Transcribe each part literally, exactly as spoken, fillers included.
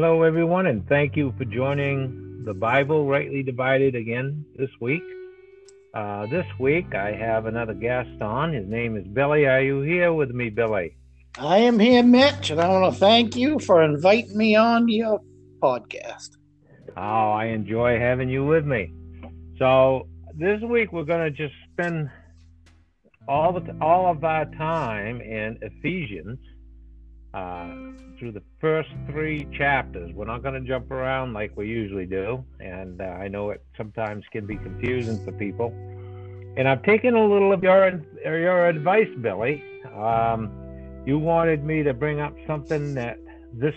Hello, everyone, and thank you for joining the Bible Rightly Divided again this week. Uh, this week, I have another guest on. His name is Billy. Are you here with me, Billy? I am here, Mitch, and I want to thank you for inviting me on your podcast. Oh, I enjoy having you with me. So this week, we're going to just spend all the, all of our time in Ephesians. Uh, through the first three chapters. We're not going to jump around like we usually do, and uh, I know it sometimes can be confusing for people. And I've taken a little of your your advice, Billy. Um, you wanted me to bring up something that this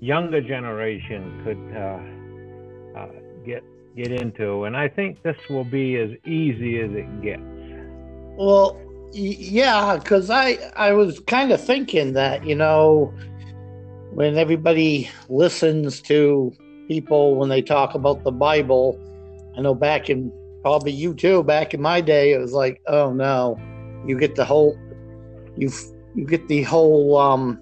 younger generation could uh, uh, get get into, and I think this will be as easy as it gets. Well, yeah, because I, I was kind of thinking that, you know, when everybody listens to people when they talk about the Bible, I know back in, probably you too, back in my day, it was like, oh no, you get the whole, you you get the whole, um,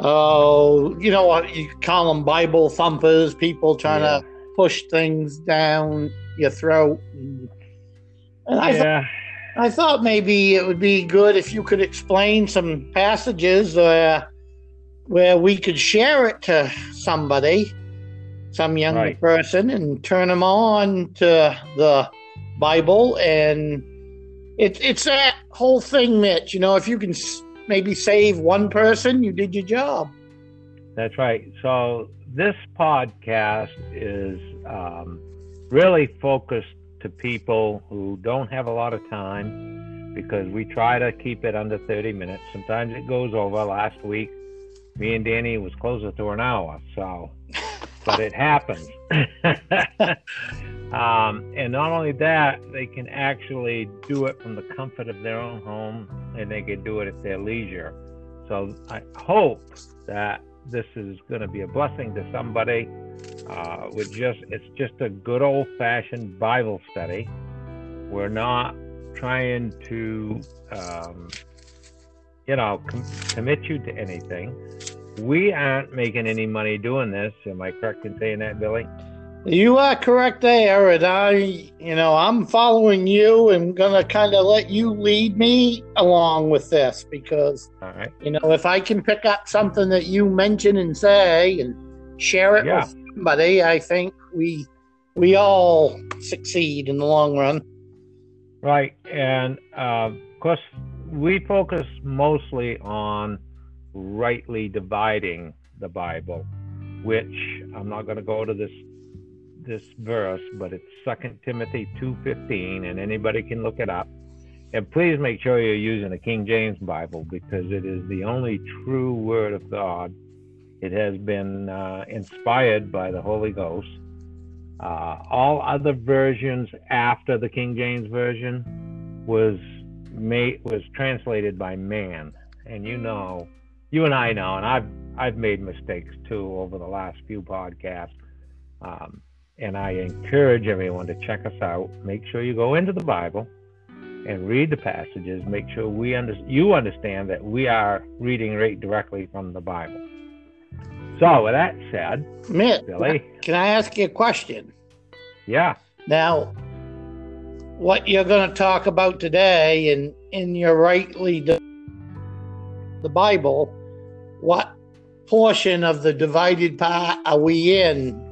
oh, you know what, you call them Bible thumpers, people trying yeah. to push things down your throat. And, and I yeah. thought, I thought maybe it would be good if you could explain some passages uh, where we could share it to somebody, some young right. person, and turn them on to the Bible. And it, it's that whole thing, Mitch. You know, if you can maybe save one person, you did your job. That's right. So this podcast is um, really focused to people who don't have a lot of time, because we try to keep it under thirty minutes. Sometimes it goes over. Last week, me and Danny was closer to an hour, so, but it happens. um, and not only that, they can actually do it from the comfort of their own home, and they can do it at their leisure. So I hope that this is going to be a blessing to somebody. Uh, we're just, it's just a good old-fashioned Bible study. We're not trying to, um, you know, com- commit you to anything. We aren't making any money doing this. Am I correct in saying that, Billy? You are correct there, and I, you know, I'm following you and gonna kind of let you lead me along with this, because, all right, you know, if I can pick up something that you mention and say and share it yeah. with somebody, I think we we all succeed in the long run. Right. And uh, of course, we focus mostly on rightly dividing the Bible, which I'm not going to go to this this verse, but it's Second Timothy two fifteen, and anybody can look it up. And please make sure you're using a King James Bible, because it is the only true word of God. It has been uh, inspired by the Holy Ghost. Uh, all other versions after the King James Version was made, was translated by man. And you know, you and I know, and I've I've made mistakes too over the last few podcasts. Um, and I encourage everyone to check us out. Make sure you go into the Bible and read the passages. Make sure we under, you understand that we are reading right directly from the Bible. So, with that said, Mitt, Billy, can I ask you a question? Yeah. Now, what you're going to talk about today, and in, in your rightly di- the Bible, what portion of the divided part are we in?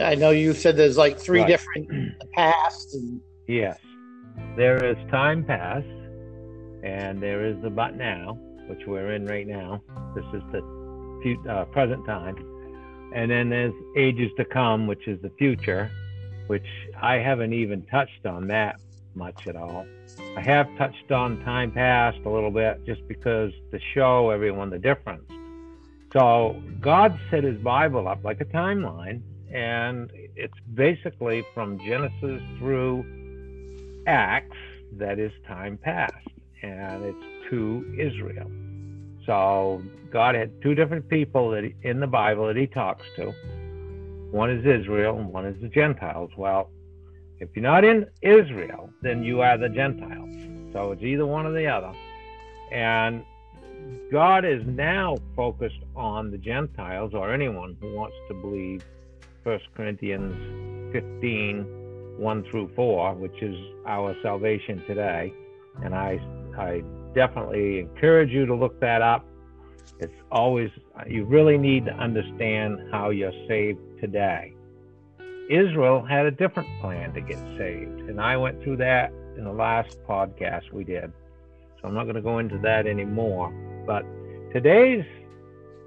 I know you said there's like three right. different pasts. And- yes. There is time past, and there is the but now, which we're in right now. This is the Uh, present time, and then there's ages to come, which is the future, which I haven't even touched on that much at all. I have touched on time past a little bit, just because to show everyone the difference. So God set his Bible up like a timeline, and it's basically from Genesis through Acts, that is time past, and it's to Israel. So God had two different people that he, in the Bible that he talks to. One is Israel and one is the Gentiles. Well, if you're not in Israel, then you are the Gentiles. So it's either one or the other. And God is now focused on the Gentiles, or anyone who wants to believe First Corinthians fifteen, one through four, which is our salvation today. And I, I definitely encourage you to look that up. It's always, you really need to understand how you're saved today. Israel had a different plan to get saved, and I went through that in the last podcast we did. So I'm not going to go into that anymore. But today's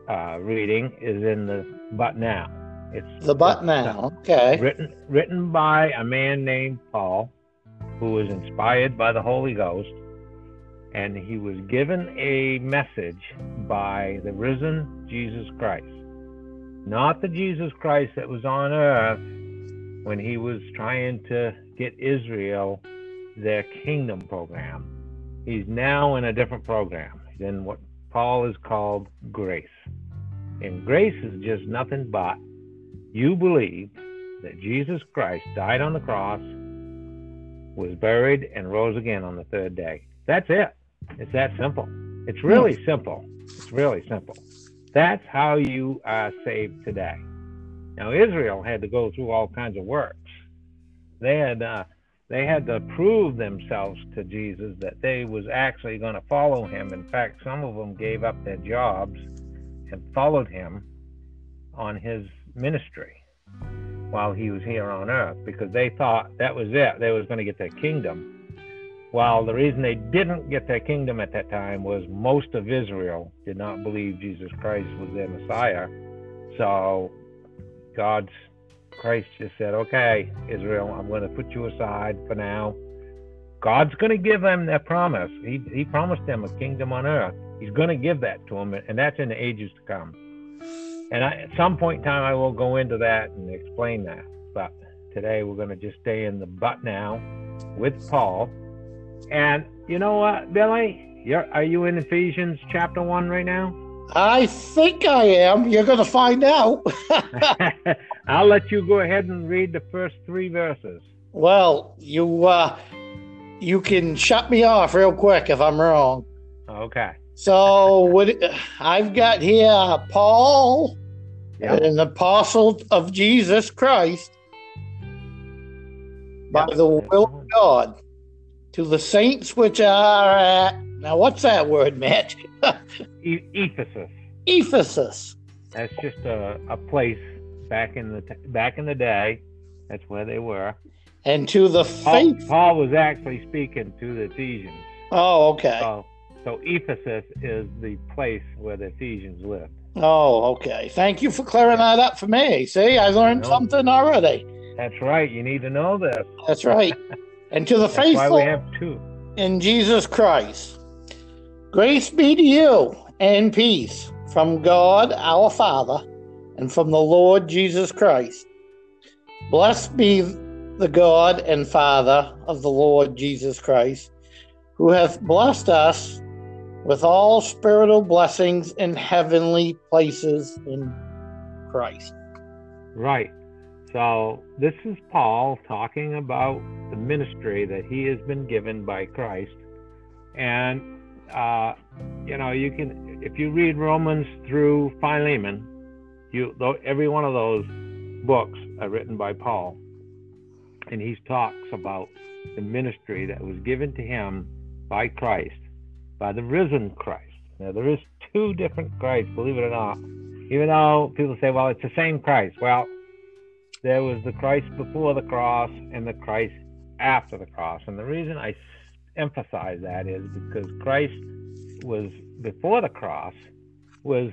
uh, reading is in the But Now. It's the But Now, okay. Written, written by a man named Paul, who was inspired by the Holy Ghost, and he was given a message by the risen Jesus Christ. Not the Jesus Christ that was on earth when he was trying to get Israel their kingdom program. He's now in a different program than what Paul is called grace. And grace is just nothing but you believe that Jesus Christ died on the cross, was buried, and rose again on the third day. That's it. It's that simple. It's really simple. It's really simple. That's how you are saved today. Now, Israel had to go through all kinds of works. They had uh, they had to prove themselves to Jesus that they was actually going to follow him. In fact, some of them gave up their jobs and followed him on his ministry while he was here on earth, because they thought that was it. They was going to get their kingdom. Well, the reason they didn't get their kingdom at that time was most of Israel did not believe Jesus Christ was their Messiah. So God's Christ just said, okay, Israel, I'm going to put you aside for now. God's going to give them their promise. He, he promised them a kingdom on earth. He's going to give that to them, and that's in the ages to come. And I, at some point in time, I will go into that and explain that. But today, we're going to just stay in the But Now with Paul. And you know what, Billy? You're, are you in Ephesians chapter one right now? I think I am. You're going to find out. I'll let you go ahead and read the first three verses. Well, you uh, you can shut me off real quick if I'm wrong. Okay. So what I've got here, Paul, yep, an apostle of Jesus Christ, by yep. the will of God. To the saints which are at, now what's that word, Matt? e- Ephesus. Ephesus. That's just a, a place back in the back in the day. That's where they were. And to the faith. Paul, Paul was actually speaking to the Ephesians. Oh, okay. So, so Ephesus is the place where the Ephesians lived. Oh, okay. Thank you for clearing that up for me. See, I learned I something already. That's right. You need to know this. That's right. And to the That's faithful why we have two. In Jesus Christ, grace be to you and peace from God our Father and from the Lord Jesus Christ. Blessed be the God and Father of the Lord Jesus Christ, who hath blessed us with all spiritual blessings in heavenly places in Christ. Right. So this is Paul talking about the ministry that he has been given by Christ. And, uh, you know, you can, if you read Romans through Philemon, you, every one of those books are written by Paul. And he talks about the ministry that was given to him by Christ, by the risen Christ. Now, there is two different Christs, believe it or not. Even though people say, well, it's the same Christ. Well, there was the Christ before the cross and the Christ after the cross. And the reason I emphasize that is because Christ was before the cross was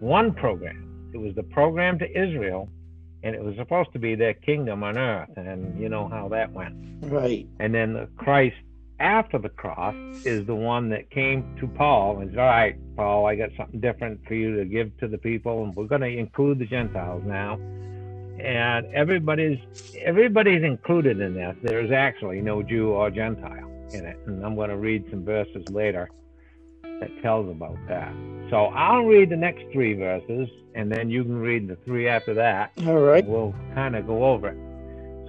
one program. It was the program to Israel, and it was supposed to be their kingdom on earth. And you know how that went. Right. And then the Christ after the cross is the one that came to Paul and said, all right, Paul, I got something different for you to give to the people. And we're going to include the Gentiles now. And everybody's everybody's included in this. There's actually no Jew or Gentile in it. And I'm going to read some verses later that tells about that. So I'll read the next three verses, and then you can read the three after that. All right. We'll kind of go over it.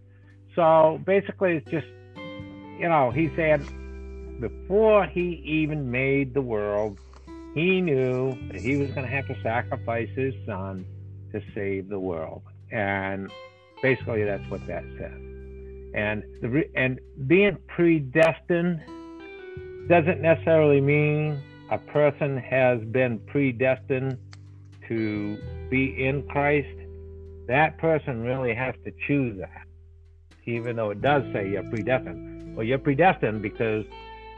So basically, it's just, you know, he said, before he even made the world, he knew that he was going to have to sacrifice his son to save the world. And basically, that's what that says. And the, and being predestined doesn't necessarily mean a person has been predestined to be in Christ. That person really has to choose that, even though it does say you're predestined. Well, you're predestined because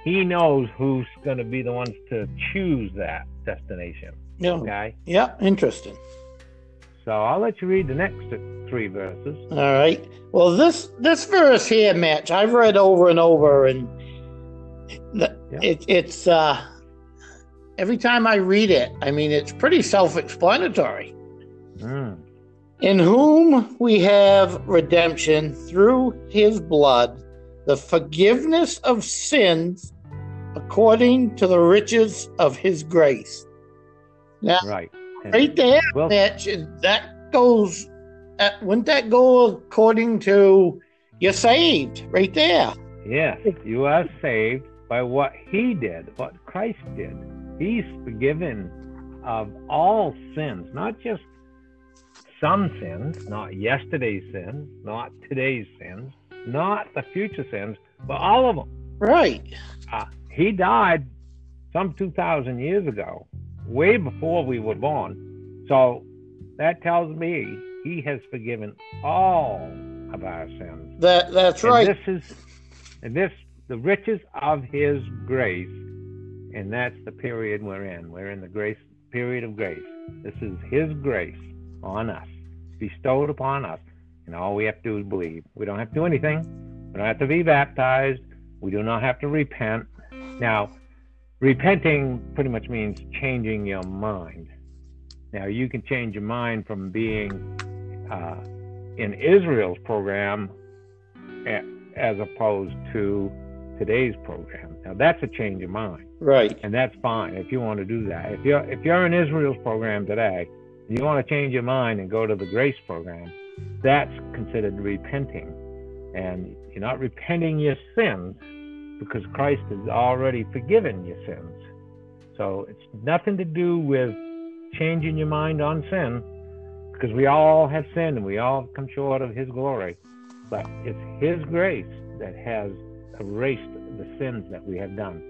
he knows who's going to be the ones to choose that destination. Yeah. Okay? Yeah, interesting. So I'll let you read the next three verses. All right. Well, this this verse here, Mitch, I've read over and over, and the, yeah. it, it's uh, every time I read it, I mean, it's pretty self-explanatory. Mm. In whom we have redemption through his blood, the forgiveness of sins according to the riches of his grace. Now, right, right there, well, Mitch, that goes, that, wouldn't that go according to you're saved right there? Yes, you are saved by what he did, what Christ did. He's forgiven of all sins, not just some sins, not yesterday's sins, not today's sins, not the future sins, but all of them. Right. Uh, he died some two thousand years ago, way before we were born. So that tells me he has forgiven all of our sins. That That's and right. This is and this the riches of his grace, and that's the period we're in. We're in the grace period of grace. This is his grace on us, bestowed upon us. And all we have to do is believe. We don't have to do anything. We don't have to be baptized. We do not have to repent. Now, repenting pretty much means changing your mind. Now, you can change your mind from being uh, in Israel's program as opposed to today's program. Now, that's a change of mind. Right. And that's fine if you want to do that. If you're, if you're in Israel's program today, and you want to change your mind and go to the grace program, that's considered repenting. And you're not repenting your sins because Christ has already forgiven your sins. So it's nothing to do with changing your mind on sin, because we all have sinned and we all come short of his glory. But it's his grace that has erased the sins that we have done.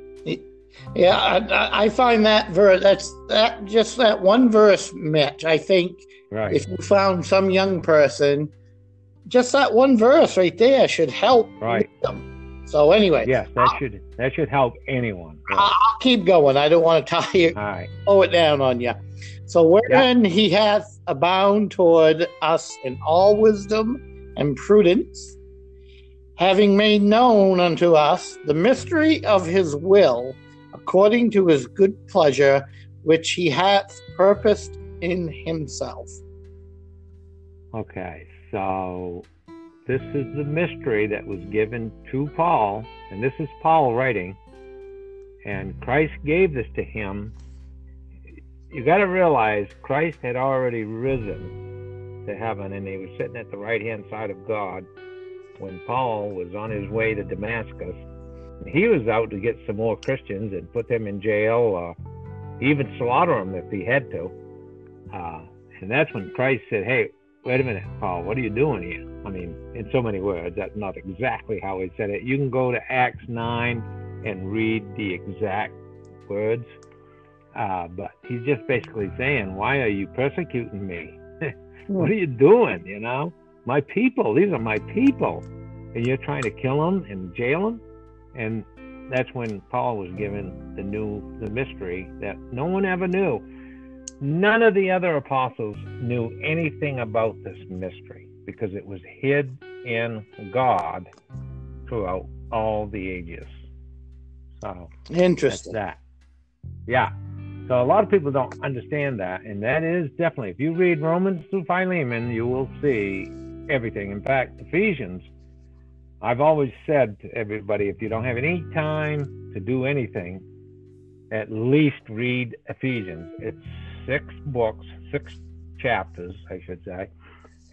Yeah, I, I find that verse, that's that just that one verse, Mitch, I think. Right. If you found some young person, just that one verse right there should help right. them. So anyway. Yes, that I'll, should that should help anyone. Right. I'll keep going. I don't want to tie you, right. slow it down on you. So wherein yeah. he hath abound toward us in all wisdom and prudence, having made known unto us the mystery of his will, according to his good pleasure, which he hath purposed in himself. Okay, so this is the mystery that was given to Paul, and this is Paul writing, and Christ gave this to him. You got to realize Christ had already risen to heaven, and he was sitting at the right-hand side of God when Paul was on his way to Damascus. He was out to get some more Christians and put them in jail, or even slaughter them if he had to. Uh, and that's when Christ said, hey, wait a minute, Paul, what are you doing here? I mean, in so many words, that's not exactly how he said it. You can go to Acts nine and read the exact words. Uh, but he's just basically saying, why are you persecuting me? What are you doing, you know? My people, these are my people. And you're trying to kill them and jail them? And that's when Paul was given the new, the mystery that no one ever knew. None of the other apostles knew anything about this mystery because it was hid in God throughout all the ages. So interesting. That's that. Yeah. So a lot of people don't understand that, and that is definitely, if you read Romans through Philemon, you will see everything. In fact, Ephesians, I've always said to everybody, if you don't have any time to do anything, at least read Ephesians. It's six books, six chapters, I should say,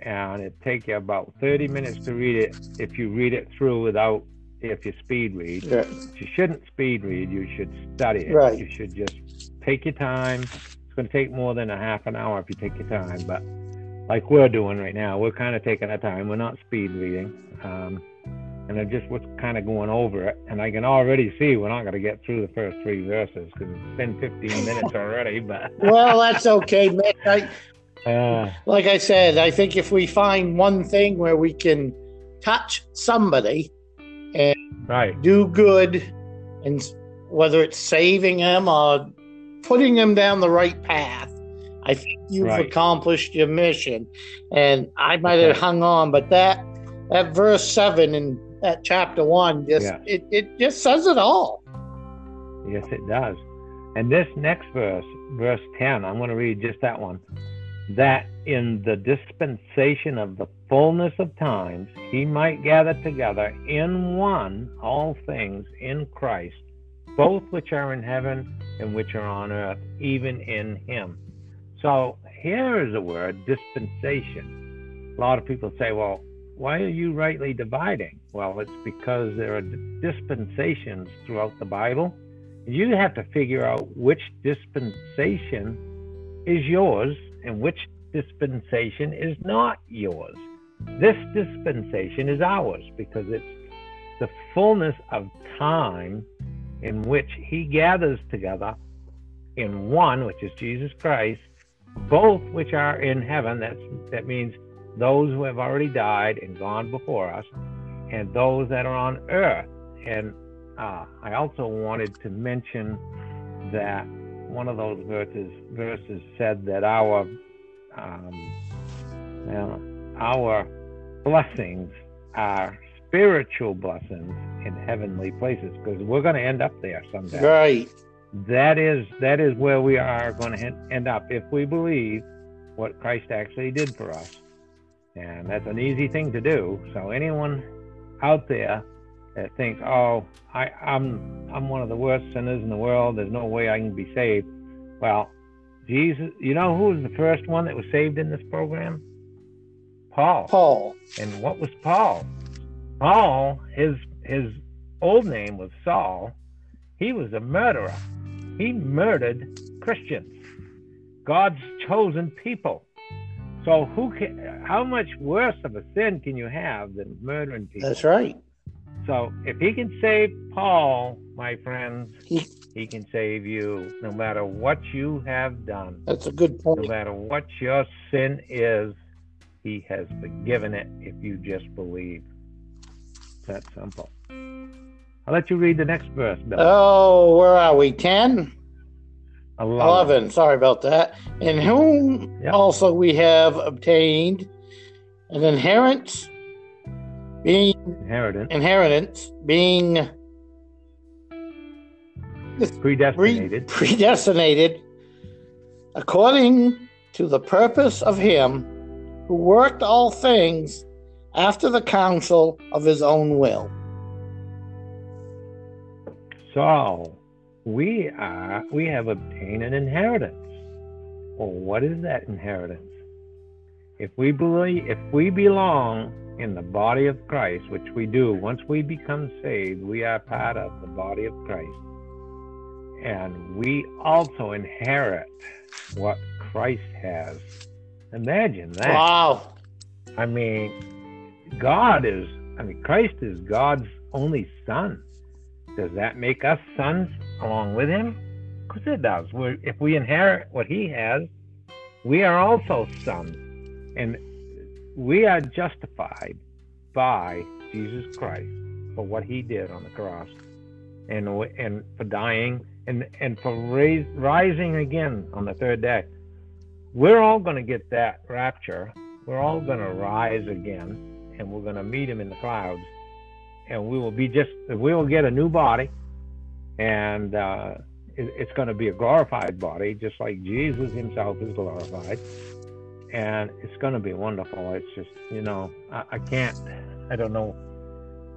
and it takes you about thirty minutes to read it if you read it through without, if you speed read. Yeah. You shouldn't speed read, you should study it. Right. You should just take your time. It's going to take more than a half an hour if you take your time, but like we're doing right now, we're kind of taking our time. We're not speed reading. Um, and I'm just was kind of going over it. And I can already see we're not going to get through the first three verses because it's been fifteen minutes already. But well, that's okay, Mick. I, uh, like I said, I think if we find one thing where we can touch somebody, and right. do good, and whether it's saving them or putting them down the right path, I think you've right. accomplished your mission. And I might have okay. hung on, but that that verse seven in that chapter one just yeah. it, it just says it all. Yes, it does. And this next verse, verse ten, I'm going to read just that one. That in the dispensation of the fullness of times, he might gather together in one all things in Christ, both which are in heaven and which are on earth, even in him. So here is the word, dispensation. A lot of people say, well, why are you rightly dividing? Well, it's because there are dispensations throughout the Bible. You have to figure out which dispensation is yours and which dispensation is not yours. This dispensation is ours because it's the fullness of time in which he gathers together in one, which is Jesus Christ, both which are in heaven. That's, that means those who have already died and gone before us, and those that are on earth. And uh, I also wanted to mention that one of those verses verses said that our um, well, our blessings are spiritual blessings in heavenly places, because we're going to end up there someday. Right. That is that is where we are going to end up if we believe what Christ actually did for us. And that's an easy thing to do. So anyone out there that thinks, oh, I, I'm I'm one of the worst sinners in the world, there's no way I can be saved. Well, Jesus, you know who was the first one that was saved in this program? Paul. Paul. And what was Paul? Paul, his his old name was Saul. He was a murderer. He murdered Christians, God's chosen people. So who can, how much worse of a sin can you have than murdering people? That's right. So if he can save Paul, my friends, he, he can save you, no matter what you have done. That's a good point. No matter what your sin is, he has forgiven it if you just believe. It's that simple. I'll let you read the next verse, Bill. Oh, where are we? ten? eleven. eleven. Sorry about that. In whom yep. also we have obtained an inheritance, being inheritance, inheritance being predestinated, pre- predestinated according to the purpose of him who worked all things after the counsel of his own will. So, we are, we have obtained an inheritance. Well, what is that inheritance? If we believe, if we belong in the body of Christ, which we do, once we become saved, we are part of the body of Christ. And we also inherit what Christ has. Imagine that. Wow. I mean, God is, I mean, Christ is God's only son. Does that make us sons along with him? Of course it does. We're, if we inherit what he has, we are also sons. And we are justified by Jesus Christ for what he did on the cross, and and for dying, and, and for raise, rising again on the third day. We're all going to get that rapture. We're all going to rise again, and we're going to meet him in the clouds. And we will be just, we will get a new body, and uh, it's going to be a glorified body, just like Jesus himself is glorified. And it's going to be wonderful. It's just, you know, I, I can't, I don't know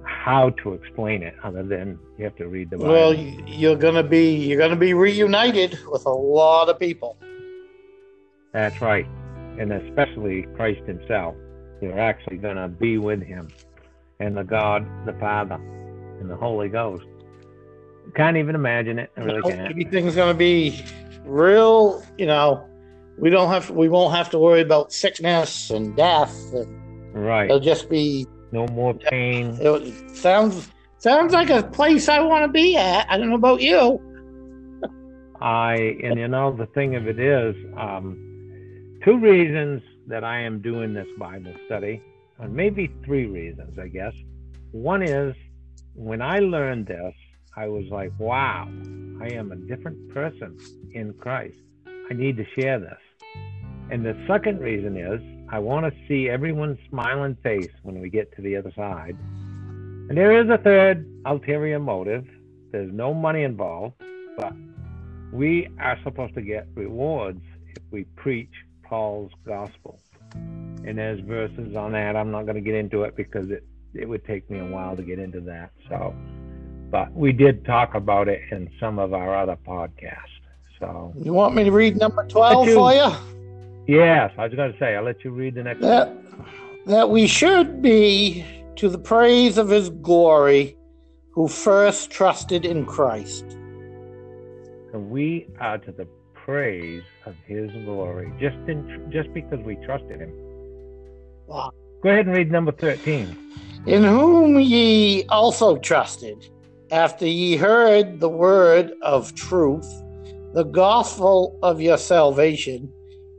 how to explain it other than you have to read the Bible. Well, you're going to be, you're going to be reunited with a lot of people. That's right. And especially Christ himself. You're actually going to be with him, and the God, the Father, and the Holy Ghost. Can't even imagine it. I really no, can't. Everything's going to be real, you know. We don't have, we won't have to worry about sickness and death. And right. It'll just be no more pain. It sounds sounds like a place I want to be at. I don't know about you. I and you know the thing of it is, um, two reasons that I am doing this Bible study, or maybe three reasons, I guess. One is when I learned this, I was like, wow, I am a different person in Christ. I need to share this. And the second reason is I want to see everyone's smiling face when we get to the other side. And there is a third ulterior motive. There's no money involved, but we are supposed to get rewards if we preach Paul's gospel. And there's verses on that. I'm not going to get into it because it, it would take me a while to get into that. So, but we did talk about it in some of our other podcasts. So, you want me to read number twelve you, for you? Yes, I was going to say, I'll let you read the next that, one. That we should be to the praise of his glory, who first trusted in Christ. And we are to the praise of his glory, just in, just because we trusted him. Wow. Go ahead and read number thirteen. In whom ye also trusted, after ye heard the word of truth, the gospel of your salvation,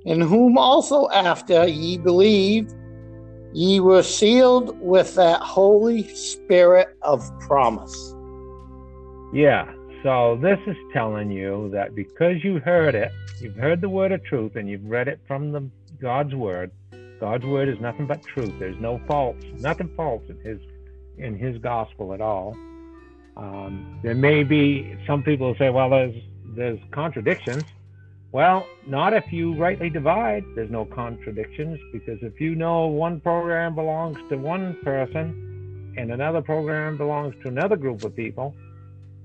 in whom also after ye believed, ye were sealed with that Holy Spirit of promise. Yeah, so this is telling you that because you heard it, you've heard the word of truth, and you've read it from the God's word. God's word is nothing but truth. There's no faults, nothing false in his in his gospel at all. Um, there may be some people say, well, there's There's contradictions. Well, not if you rightly divide. There's no contradictions, because if you know one program belongs to one person and another program belongs to another group of people,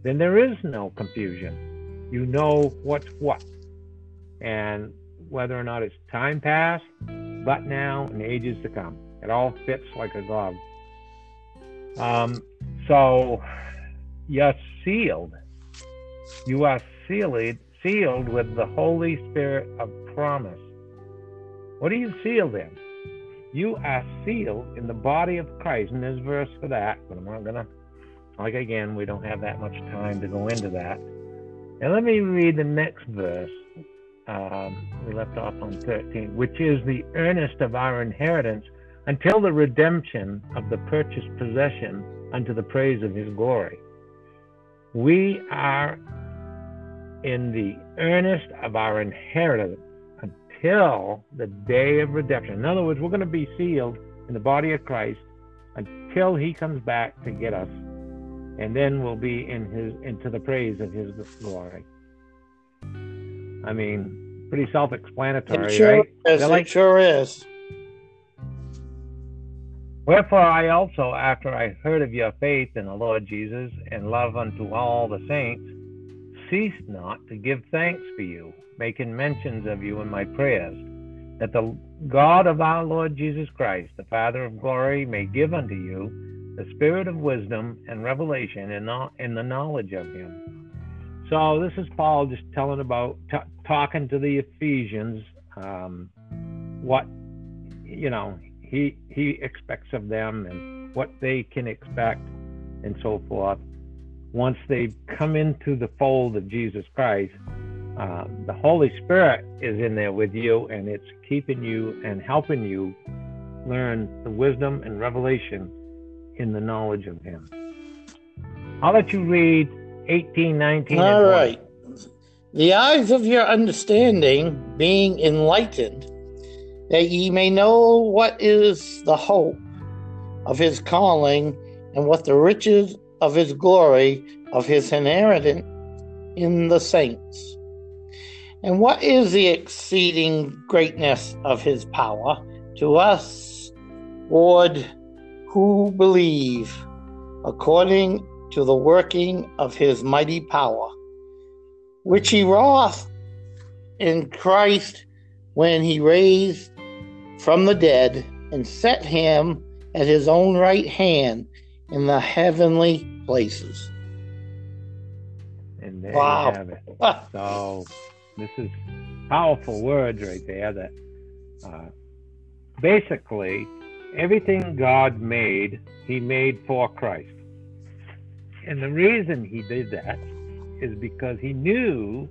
then there is no confusion. You know what's what. And whether or not it's time past, but now, and ages to come. It all fits like a glove. Um, so you're sealed. You are sealed, sealed with the Holy Spirit of promise. What are you sealed in? You are sealed in the body of Christ. And there's a verse for that, but I'm not going to, like again, we don't have that much time to go into that. And let me read the next verse. Um, we left off on thirteen, which is the earnest of our inheritance until the redemption of the purchased possession unto the praise of his glory. We are in the earnest of our inheritance until the day of redemption. In other words, we're going to be sealed in the body of Christ until he comes back to get us, and then we'll be in his into the praise of his glory. I mean, pretty self-explanatory, it sure right? Is, like, it sure is. Wherefore I also, after I heard of your faith in the Lord Jesus and love unto all the saints, cease not to give thanks for you, making mentions of you in my prayers, that the God of our Lord Jesus Christ, the Father of glory, may give unto you the spirit of wisdom and revelation in the knowledge of him. So this is Paul just telling about, t- talking to the Ephesians, um, what, you know, he he expects of them and what they can expect and so forth. Once they come into the fold of Jesus Christ, uh, the Holy Spirit is in there with you, and it's keeping you and helping you learn the wisdom and revelation in the knowledge of him. I'll let you read eighteen, nineteen. All right. The eyes of your understanding being enlightened, that ye may know what is the hope of his calling, and what the riches of his glory, of his inheritance in the saints. And what is the exceeding greatness of his power to us, Lord, who believe, according to the working of his mighty power, which he wrought in Christ when he raised from the dead and set him at his own right hand in the heavenly places. And there wow. you have it. So this is powerful words right there that uh, basically everything God made, he made for Christ. And the reason he did that is because he knew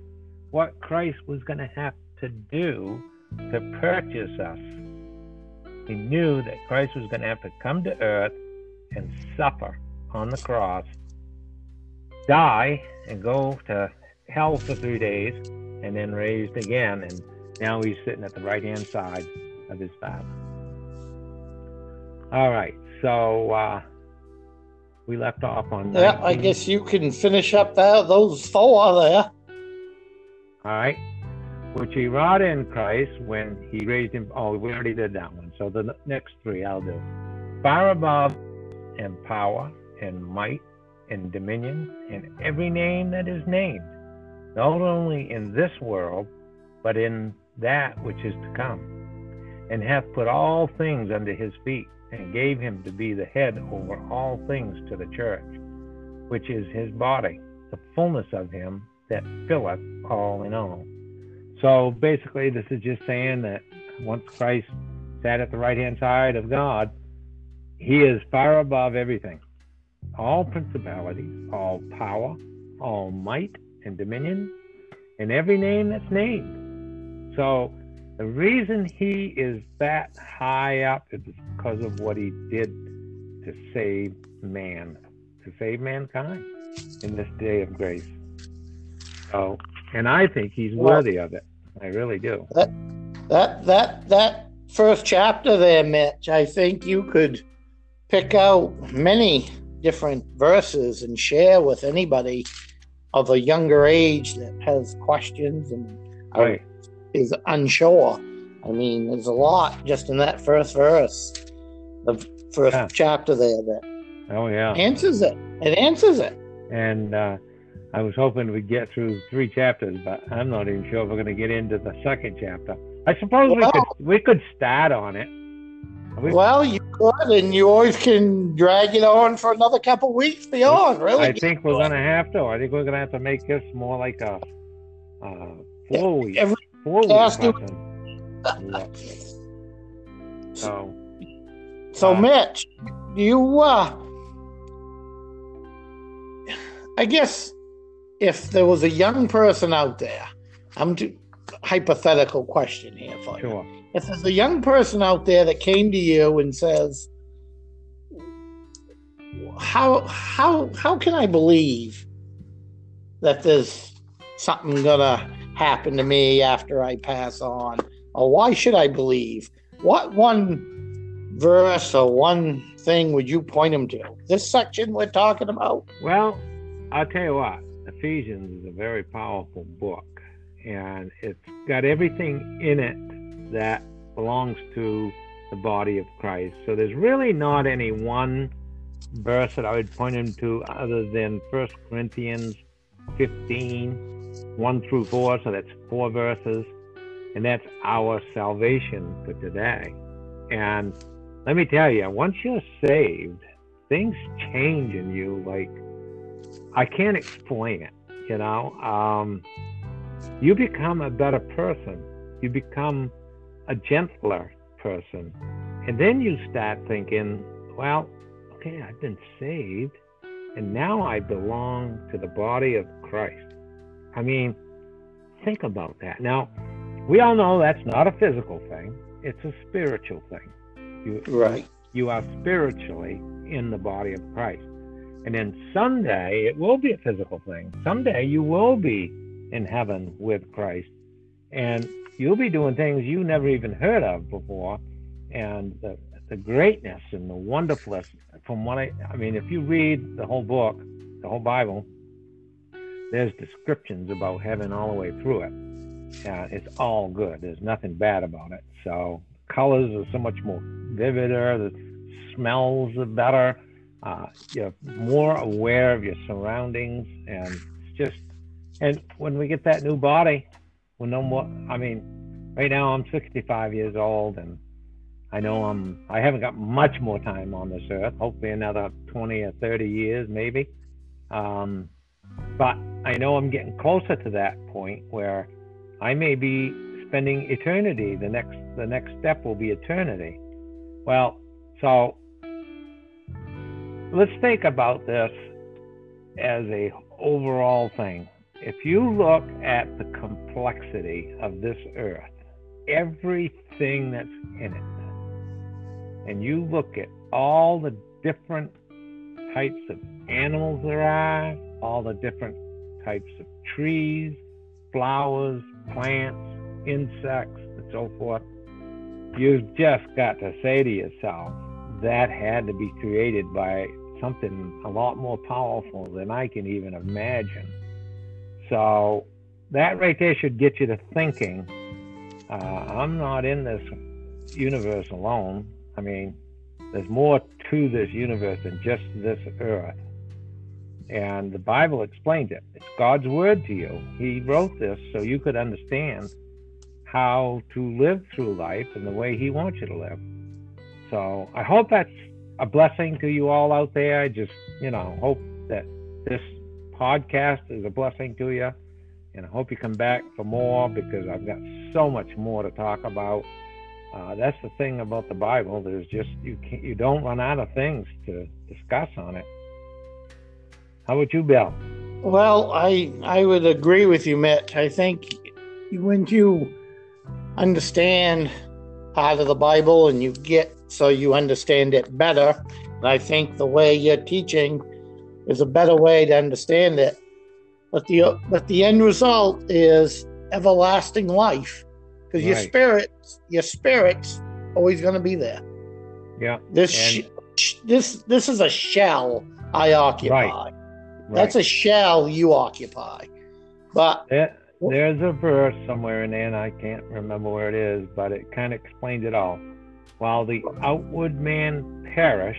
what Christ was going to have to do to purchase us. He knew that Christ was going to have to come to earth and suffer on the cross, die, and go to hell for three days, and then raised again. And now he's sitting at the right-hand side of his Father. All right, so uh, we left off on that. Yeah, I guess you can finish up that, those four there. All right. Which he wrought in Christ when he raised him. Oh, we already did that one. So the next three I'll do. Far above and power and might and dominion and every name that is named, not only in this world, but in that which is to come. And hath put all things under his feet, and gave him to be the head over all things to the church, which is his body, the fullness of him that filleth all in all. So basically, this is just saying that once Christ sat at the right-hand side of God, he is far above everything. All principalities, all power, all might and dominion, and every name that's named. So the reason he is that high up is because of what he did to save man, to save mankind in this day of grace. So, and I think he's worthy of it. I really do. That that that, that first chapter there, Mitch, I think you could pick out many different verses and share with anybody of a younger age that has questions and right. is unsure. I mean, there's a lot just in that first verse, the first yeah. chapter there that oh, yeah. answers it. It answers it. And uh, I was hoping we'd get through three chapters, but I'm not even sure if we're going to get into the second chapter. I suppose well, we could we could start on it. We, well, you could, and you always can drag it on for another couple weeks beyond, really. I think we're going to have to. I think we're going to have to make this more like a uh, four-week. Every four so, so uh, Mitch, do you, uh, I guess if there was a young person out there, I'm too, hypothetical question here for you. Sure. If there's a young person out there that came to you and says, how how how can I believe that there's something gonna happen to me after I pass on? Or why should I believe? What one verse or one thing would you point them to? This section we're talking about? Well, I'll tell you what. Ephesians is a very powerful book. And it's got everything in it that belongs to the body of Christ. So there's really not any one verse that I would point him to other than First Corinthians fifteen, one through four. So that's four verses. And that's our salvation for today. And let me tell you, once you're saved, things change in you. Like, I can't explain it, you know. Um, you become a better person. You become a gentler person. And then you start thinking, well, okay, I've been saved, and now I belong to the body of Christ. I mean, think about that. Now, we all know that's not a physical thing. It's a spiritual thing. You, right. You are spiritually in the body of Christ. And then someday it will be a physical thing. Someday you will be in heaven with Christ. And you'll be doing things you never even heard of before, and the, the greatness and the wonderfulness. From what I, I mean, if you read the whole book, the whole Bible, there's descriptions about heaven all the way through it. Uh, it's all good. There's nothing bad about it. So colors are so much more vivider. The smells are better. Uh, you're more aware of your surroundings, and it's just. And when we get that new body, we're no more. I mean, right now I'm sixty-five years old, and I know I'm. I haven't got much more time on this earth. Hopefully, another twenty or thirty years, maybe. Um, but I know I'm getting closer to that point where I may be spending eternity. The next, the next step will be eternity. Well, so let's think about this as a overall thing. If you look at the complexity of this earth, everything that's in it, and you look at all the different types of animals there are, all the different types of trees, flowers, plants, insects, and so forth, you've just got to say to yourself, that had to be created by something a lot more powerful than I can even imagine. So that right there should get you to thinking, uh, I'm not in this universe alone. I mean, there's more to this universe than just this earth. And the Bible explains it. It's God's word to you. He wrote this so you could understand how to live through life and the way he wants you to live. So I hope that's a blessing to you all out there. I just, you know, hope that this podcast is a blessing to you. And I hope you come back for more, because I've got so much more to talk about. Uh, that's the thing about the Bible. There's just, you can't, you don't run out of things to discuss on it. How about you, Bill? Well, I I would agree with you, Mick. I think when you understand part of the Bible and you get so you understand it better, and I think the way you're teaching is a better way to understand it. But the but the end result is everlasting life, because right. your spirit your spirit's always going to be there. Yeah. This and- sh- this this is a shell I occupy. Right. Right. That's a shell you occupy. But there, there's a verse somewhere in there, and I can't remember where it is, but it kind of explains it all. While the outward man perish,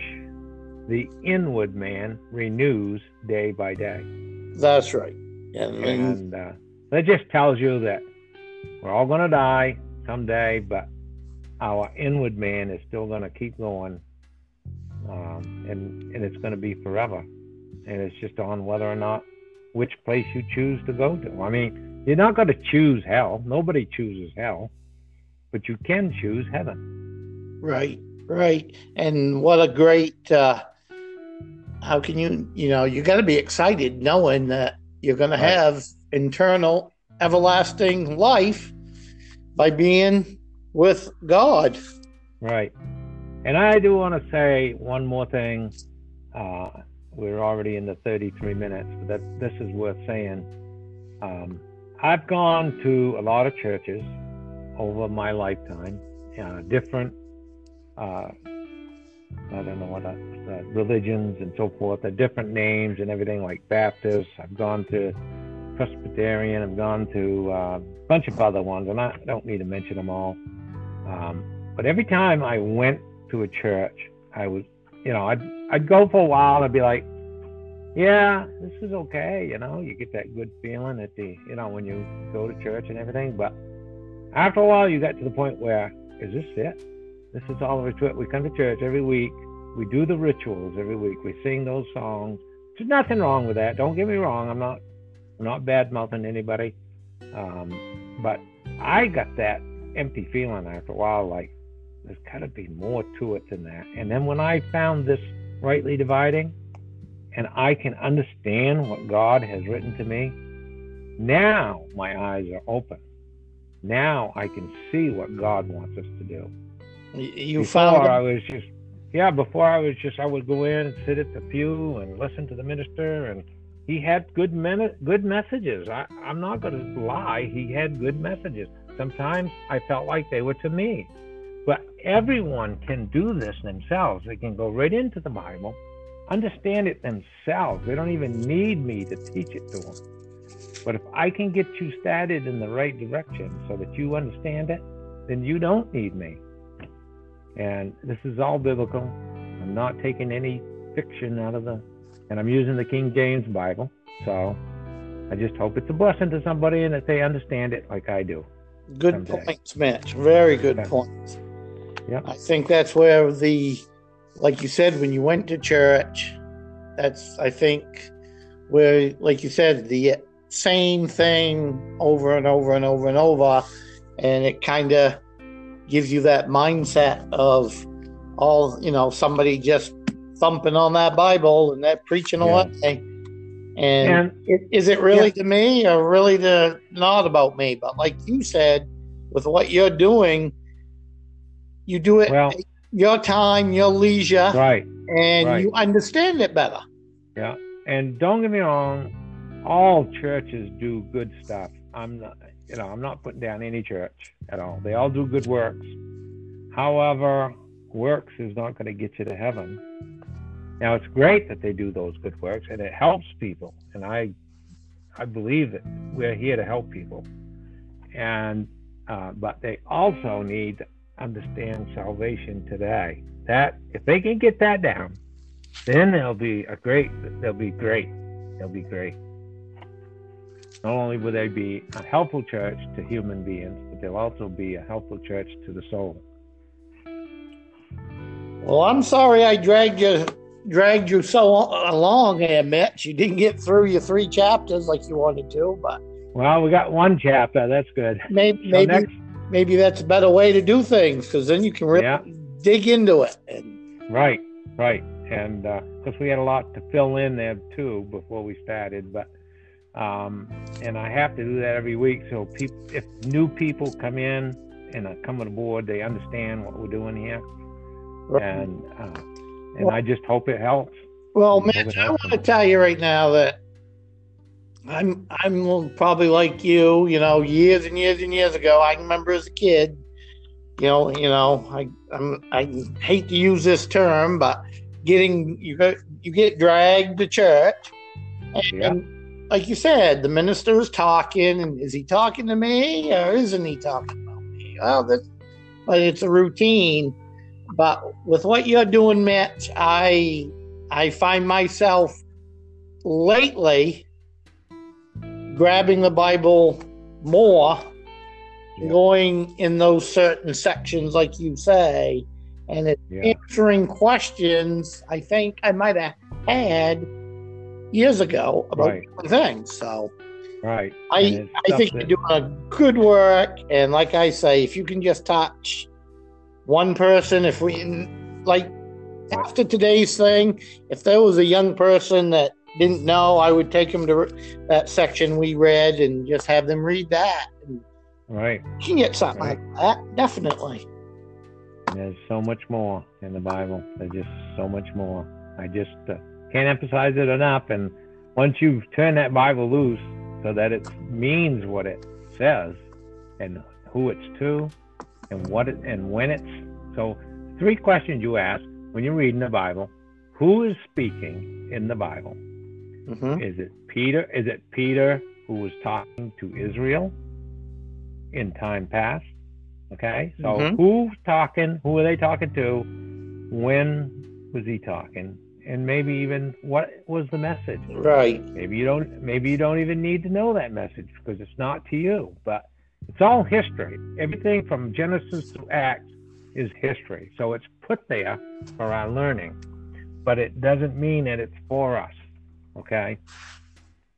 the inward man renews day by day. That's right. And, and uh, that just tells you that we're all going to die someday, but our inward man is still going to keep going, um, and, and it's going to be forever. And it's just on whether or not which place you choose to go to. I mean, you're not going to choose hell. Nobody chooses hell, but you can choose heaven. Right, right. And what a great, uh, how can you, you know, you got to be excited knowing that you're going right. to have eternal, everlasting life by being with God. Right. And I do want to say one more thing. Uh, We're already in the thirty-three minutes, but that, this is worth saying. Um, I've gone to a lot of churches over my lifetime, uh, different, uh, I don't know what, uh, religions and so forth, the different names and everything, like Baptist. I've gone to Presbyterian. I've gone to uh, a bunch of other ones, and I don't need to mention them all. Um, but every time I went to a church, I was, you know, I'd, I'd go for a while and I'd be like, yeah, this is okay. You know, you get that good feeling at the, you know, when you go to church and everything. But after a while, you got to the point where, is this it? This is all there is to it. We come to church every week. We do the rituals every week. We sing those songs. There's nothing wrong with that. Don't get me wrong. I'm not, I'm not bad-mouthing anybody. Um, but I got that empty feeling after a while, like, there's got to be more to it than that. And then when I found this rightly dividing, and I can understand what God has written to me, now my eyes are open. Now I can see what God wants us to do. You before found I was just, yeah, before I was just, I would go in and sit at the pew and listen to the minister, and he had good men, good messages. I, I'm not going to lie. He had good messages. Sometimes I felt like they were to me. But everyone can do this themselves. They can go right into the Bible, understand it themselves. They don't even need me to teach it to them. But if I can get you started in the right direction so that you understand it, then you don't need me. And this is all biblical. I'm not taking any fiction out of the, and I'm using the King James Bible. So I just hope it's a blessing to somebody and that they understand it like I do. Good points, Mitch. Very good yeah. points. Yeah. I think that's where the, like you said, when you went to church, that's, I think, where, like you said, the same thing over and over and over and over. And it kind of gives you that mindset of all, you know, somebody just thumping on that Bible and that preaching yeah. away. And, and it, is it really yeah. to me or really to not about me? But like you said, with what you're doing, you do it well, at your time, your leisure, right? And right. you understand it better. Yeah. And don't get me wrong, all churches do good stuff. I'm not, you know, I'm not putting down any church at all. They all do good works. However, works is not going to get you to heaven. Now, it's great that they do those good works, and it helps people. And I I believe that we're here to help people. And uh, but they also need to understand salvation today. That if they can get that down, then they'll be a great, they'll be great. They'll be great. Not only will they be a helpful church to human beings, but they'll also be a helpful church to the soul. Well, I'm sorry I dragged you dragged you so along there, Mitch. You didn't get through your three chapters like you wanted to, but well, we got one chapter. That's good. Maybe so maybe, next... maybe that's a better way to do things, because then you can really yeah. dig into it. And... Right, right, and because uh, we had a lot to fill in there too before we started, but um, and I have to do that every week. So pe- if new people come in and uh, come aboard, they understand what we're doing here, right. and. Uh, And well, I just hope it helps. Well, Mitch, I want to tell you right now that I'm I'm probably like you, you know, years and years and years ago. I remember as a kid, you know, you know, I I'm, I hate to use this term, but getting you get, you get dragged to church, and yeah. like you said, the minister is talking, and is he talking to me or isn't he talking about me? Well, that's but it's a routine. But with what you're doing, Mitch, I I find myself lately grabbing the Bible more, yeah. going in those certain sections, like you say, and it's yeah. answering questions I think I might have had years ago about right. different things. So right. I, I think that... you're doing good work, and like I say, if you can just touch one person, if we, like, after today's thing, if there was a young person that didn't know, I would take them to that section we read and just have them read that. And right. You can get something right. like that, definitely. There's so much more in the Bible. There's just so much more. I just uh, can't emphasize it enough. And once you turn that Bible loose so that it means what it says and who it's to, and what it, and when it's, so three questions you ask when you're reading the Bible: who is speaking in the Bible? Mm-hmm. Is it Peter? Is it Peter who was talking to Israel in time past? Okay, so mm-hmm. who's talking? Who are they talking to? When was he talking? And maybe even what was the message? Right. Maybe you don't. Maybe you don't even need to know that message because it's not to you, but. It's all history. Everything from Genesis to Acts is history. So it's put there for our learning, but it doesn't mean that it's for us. Okay.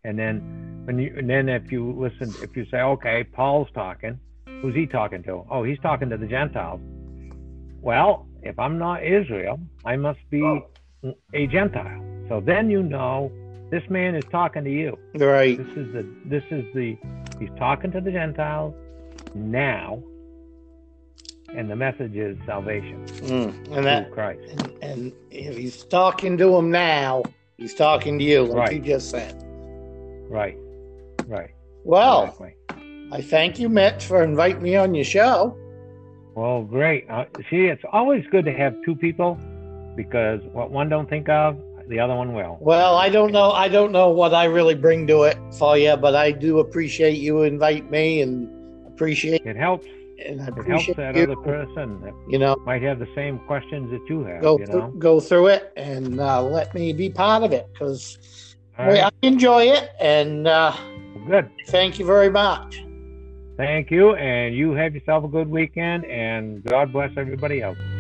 And then when you, and then if you listen, if you say, okay, Paul's talking, who's he talking to? Oh, he's talking to the Gentiles. Well, if I'm not Israel, I must be oh. a Gentile. So then, you know, this man is talking to you. Right. This is the, this is the, he's talking to the Gentiles now, and the message is salvation mm, and that, through Christ. And, and if he's talking to them now, he's talking to you, like right. you just said. Right, right. Well, exactly. I thank you, Mitch, for inviting me on your show. Well, great. Uh, see, it's always good to have two people, because what one don't think of, the other one will. Well, I don't know. I don't know what I really bring to it for you, but I do appreciate you invite me and appreciate it helps. And I appreciate it helps that you, other person that you know might have the same questions that you have. Go you know? th- go through it and uh, let me be part of it because right. I enjoy it. And uh, good. Thank you very much. Thank you, and you have yourself a good weekend, and God bless everybody else.